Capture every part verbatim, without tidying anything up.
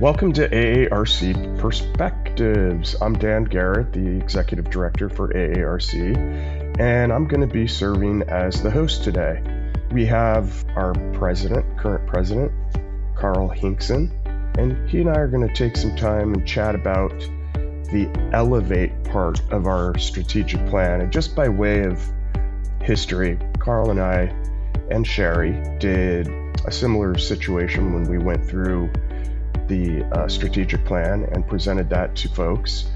Welcome to A A R C Perspectives. I'm Dan Garrett, the Executive Director for A A R C, and I'm going to be serving as the host today. We have our president, current president, Carl Hinkson, and he and I are going to take some time and chat about the elevate part of our strategic plan. And just by way of history, Carl and I and Sherry did a similar situation when we went through the uh, strategic plan and presented that to folks.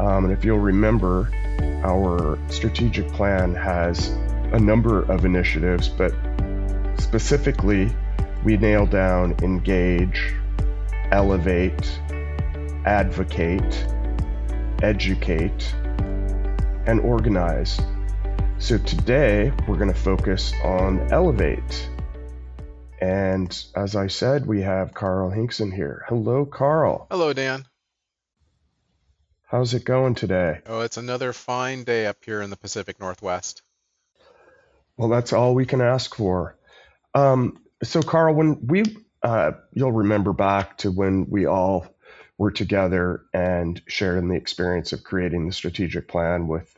Um, and if you'll remember, our strategic plan has a number of initiatives, but specifically we nail down engage, elevate, advocate, educate, and organize. So today we're going to focus on elevate. And as I said, we have Carl Hinkson here. Hello, Carl. Hello, Dan. How's it going today? Oh, it's another fine day up here in the Pacific Northwest. Well, that's all we can ask for. Um, so, Carl, when we, uh, you'll remember back to when we all were together and shared in the experience of creating the strategic plan with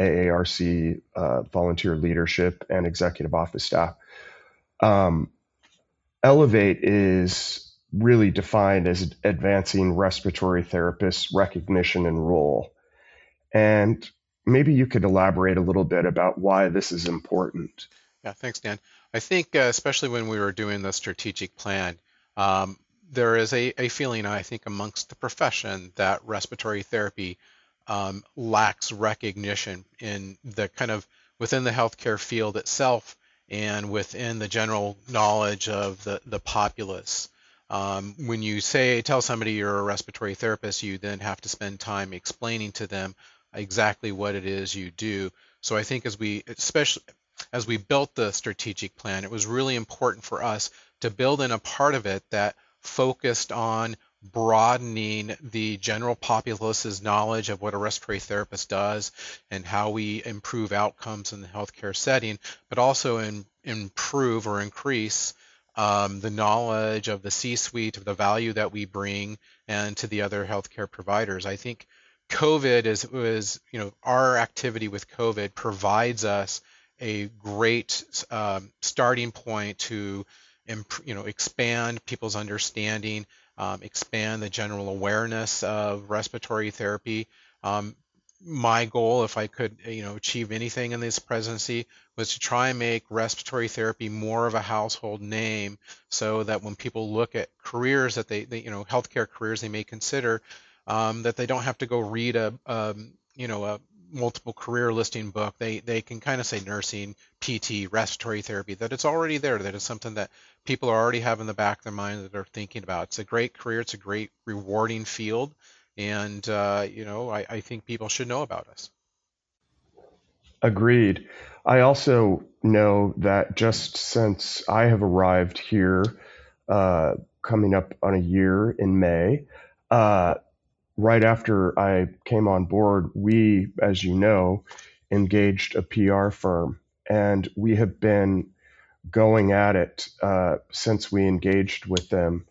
A A R C uh, volunteer leadership and executive office staff. Um, Elevate is really defined as advancing respiratory therapists' recognition and role. And maybe you could elaborate a little bit about why this is important. Yeah, thanks, Dan. I think uh, especially when we were doing the strategic plan, um, there is a, a feeling, I think, amongst the profession that respiratory therapy um, lacks recognition in the kind of within the healthcare field itself, and within the general knowledge of the, the populace. Um, when you say, tell somebody you're a respiratory therapist, you then have to spend time explaining to them exactly what it is you do. So I think as we, especially as we built the strategic plan, it was really important for us to build in a part of it that focused on broadening the general populace's knowledge of what a respiratory therapist does and how we improve outcomes in the healthcare setting, but also in, improve or increase um, the knowledge of the C-suite, of the value that we bring, and to the other healthcare providers. I think COVID is, is you know, our activity with COVID provides us a great um, starting point to, imp- you know, expand people's understanding. Um, expand the general awareness of respiratory therapy. Um, my goal, if I could, you know, achieve anything in this presidency, was to try and make respiratory therapy more of a household name, so that when people look at careers that they, they you know, healthcare careers they may consider, um, that they don't have to go read a, um, you know, a multiple career listing book. They they can kind of say nursing, P T, respiratory therapy, that it's already there, that it's something that people are already have in the back of their mind that they're thinking about. It's a great career. It's a great rewarding field. And, uh, you know, I, I think people should know about us. Agreed. I also know that just since I have arrived here, uh, coming up on a year in May, uh, right after I came on board, we, as you know, engaged a P R firm, and we have been going at it uh, since we engaged with them.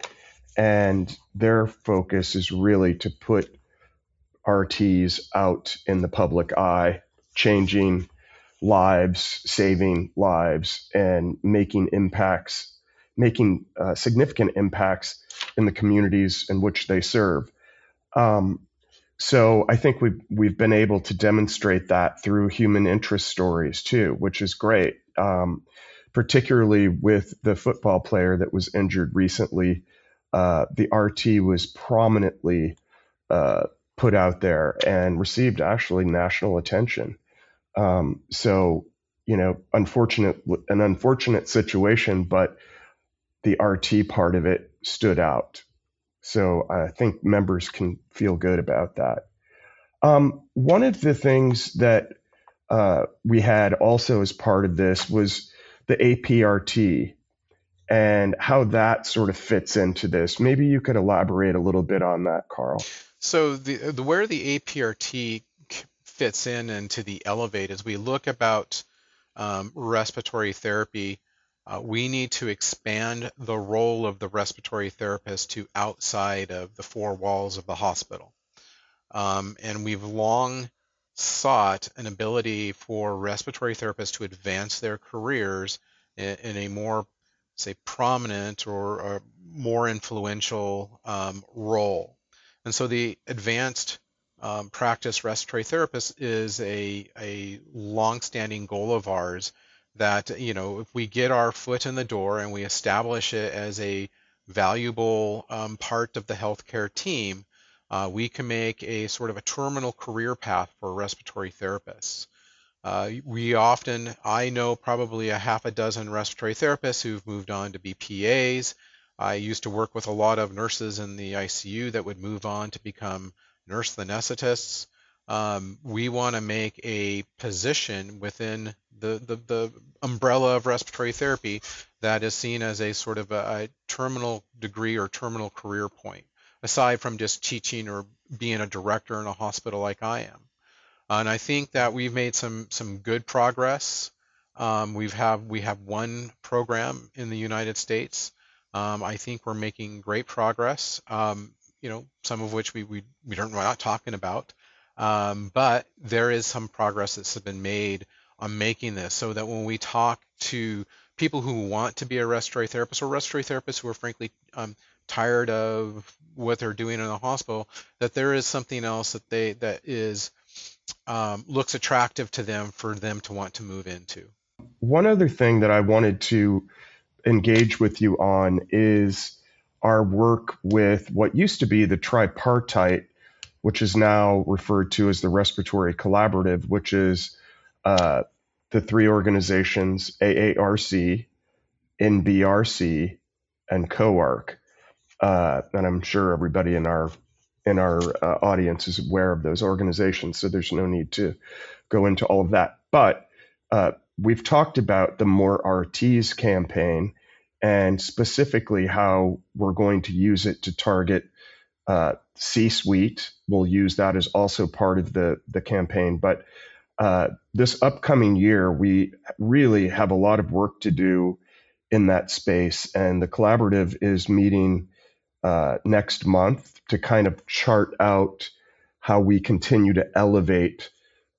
And their focus is really to put R Ts out in the public eye, changing lives, saving lives, and making impacts, making uh, significant impacts in the communities in which they serve. Um, so I think we've, we've been able to demonstrate that through human interest stories too, which is great, um, particularly with the football player that was injured recently. Uh, the R T was prominently uh, put out there and received actually national attention. Um, so, you know, unfortunate, an unfortunate situation, but the R T part of it stood out. So I think members can feel good about that. Um, one of the things that uh, we had also as part of this was the A P R T and how that sort of fits into this. Maybe you could elaborate a little bit on that, Carl. So the, the where the A P R T fits in into the elevate is we look about um, respiratory therapy Uh, we need to expand the role of the respiratory therapist to outside of the four walls of the hospital. Um, and we've long sought an ability for respiratory therapists to advance their careers in, in a more, say, prominent or, or more influential um, role. And so the advanced um, practice respiratory therapist is a, a longstanding goal of ours. That, you know, if we get our foot in the door and we establish it as a valuable um, part of the healthcare team, uh, we can make a sort of a terminal career path for respiratory therapists. Uh, we often, I know probably a half a dozen respiratory therapists who've moved on to be P As. I used to work with a lot of nurses in the I C U that would move on to become nurse anesthetists. Um, we want to make a position within the, the, the umbrella of respiratory therapy that is seen as a sort of a, a terminal degree or terminal career point, aside from just teaching or being a director in a hospital like I am. And I think that we've made some, some good progress. Um, we've have, we have one program in the United States. Um, I think we're making great progress, um, you know, some of which we, we, we don't, we're not talking about. Um, but there is some progress that's been made on making this so that when we talk to people who want to be a respiratory therapist or respiratory therapists who are frankly um, tired of what they're doing in the hospital, that there is something else that they that is um, looks attractive to them for them to want to move into. One other thing that I wanted to engage with you on is our work with what used to be the tripartite, which is now referred to as the Respiratory Collaborative, which is uh, the three organizations, A A R C, N B R C, and CoARC. Uh, and I'm sure everybody in our in our uh, audience is aware of those organizations, so there's no need to go into all of that. But uh, we've talked about the More R Ts campaign and specifically how we're going to use it to target Uh, C-suite. We'll use that as also part of the, the campaign. But uh, this upcoming year, we really have a lot of work to do in that space. And the collaborative is meeting uh, next month to kind of chart out how we continue to elevate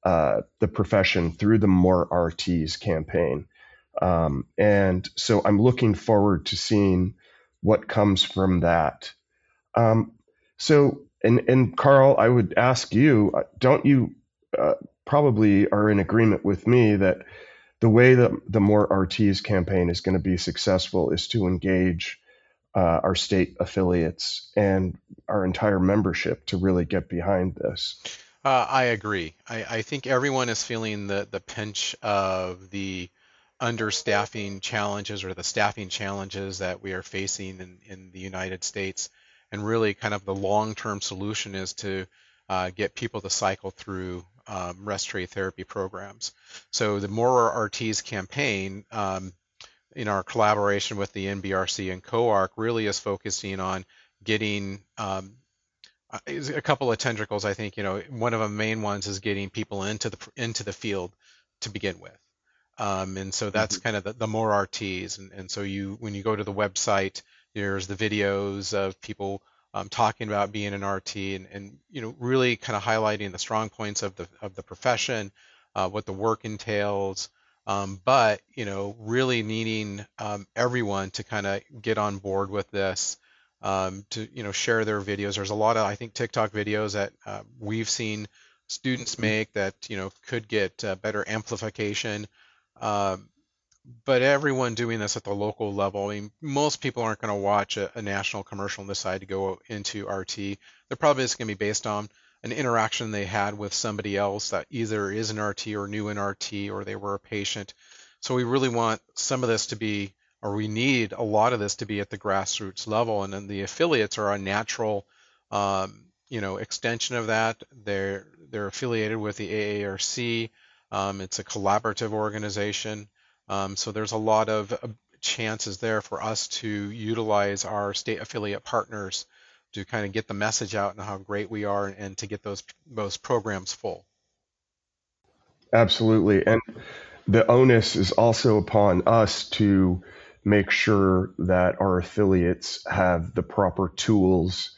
uh, the profession through the More R Ts campaign. Um, and so I'm looking forward to seeing what comes from that. Um, So, and, and Carl, I would ask you, don't you uh, probably are in agreement with me that the way that the More R Ts campaign is going to be successful is to engage uh, our state affiliates and our entire membership to really get behind this? Uh, I agree. I, I think everyone is feeling the, the pinch of the understaffing challenges or the staffing challenges that we are facing in, in the United States. And really kind of the long-term solution is to uh, get people to cycle through um, respiratory therapy programs. So the More R Ts campaign, um, in our collaboration with the N B R C and CoARC, really is focusing on getting um, a couple of tentacles. I think, you know, one of the main ones is getting people into the into the field to begin with. Um, and so that's mm-hmm. kind of the, the More R Ts. And, and so you when you go to the website, there's the videos of people um, talking about being an R T and, and, you know, really kind of highlighting the strong points of the of the profession, uh, what the work entails, um, but, you know, really needing um, everyone to kind of get on board with this, um, to, you know, share their videos. There's a lot of, I think, TikTok videos that uh, we've seen students make that, you know, could get uh, better amplification. Uh, But everyone doing this at the local level, I mean, most people aren't going to watch a, a national commercial and decide to go into R T. They're probably just going to be based on an interaction they had with somebody else that either is an R T or knew an R T or they were a patient. So we really want some of this to be, or we need a lot of this to be at the grassroots level. And then the affiliates are a natural, um, you know, extension of that. They're, they're affiliated with the A A R C. Um, it's a collaborative organization. Um, so there's a lot of uh, chances there for us to utilize our state affiliate partners to kind of get the message out and how great we are and, and to get those, those programs full. Absolutely. And the onus is also upon us to make sure that our affiliates have the proper tools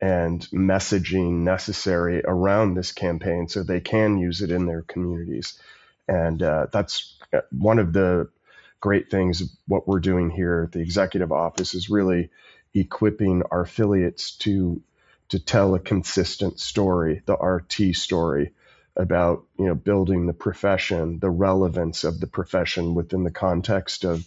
and messaging necessary around this campaign so they can use it in their communities. And uh, that's one of the great things of what we're doing here at the executive office, is really equipping our affiliates to to tell a consistent story, the R T story, about, you know, building the profession, the relevance of the profession within the context of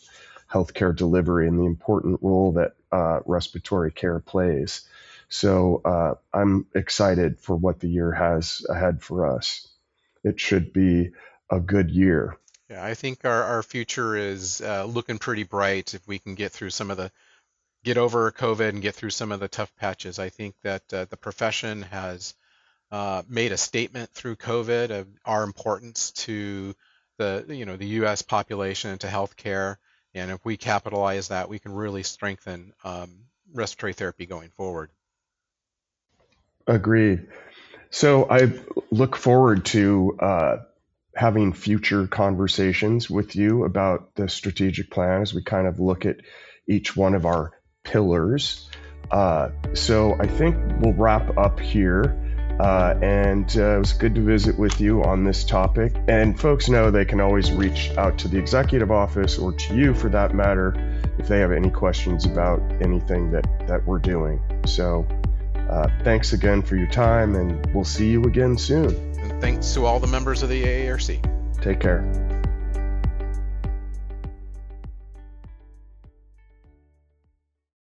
healthcare delivery, and the important role that uh, respiratory care plays. So uh, I'm excited for what the year has ahead for us. It should be a good year. Yeah, I think our, our future is uh, looking pretty bright if we can get through some of the, get over COVID and get through some of the tough patches. I think that uh, the profession has uh, made a statement through COVID of our importance to the, you know, the U S population and to healthcare. And if we capitalize that, we can really strengthen um, respiratory therapy going forward. Agreed. So I look forward to uh, having future conversations with you about the strategic plan as we kind of look at each one of our pillars. Uh, so I think we'll wrap up here. Uh, and uh, it was good to visit with you on this topic. And folks know they can always reach out to the executive office, or to you for that matter, if they have any questions about anything that, that we're doing. So uh, thanks again for your time, and we'll see you again soon. And thanks to all the members of the A A R C. Take care.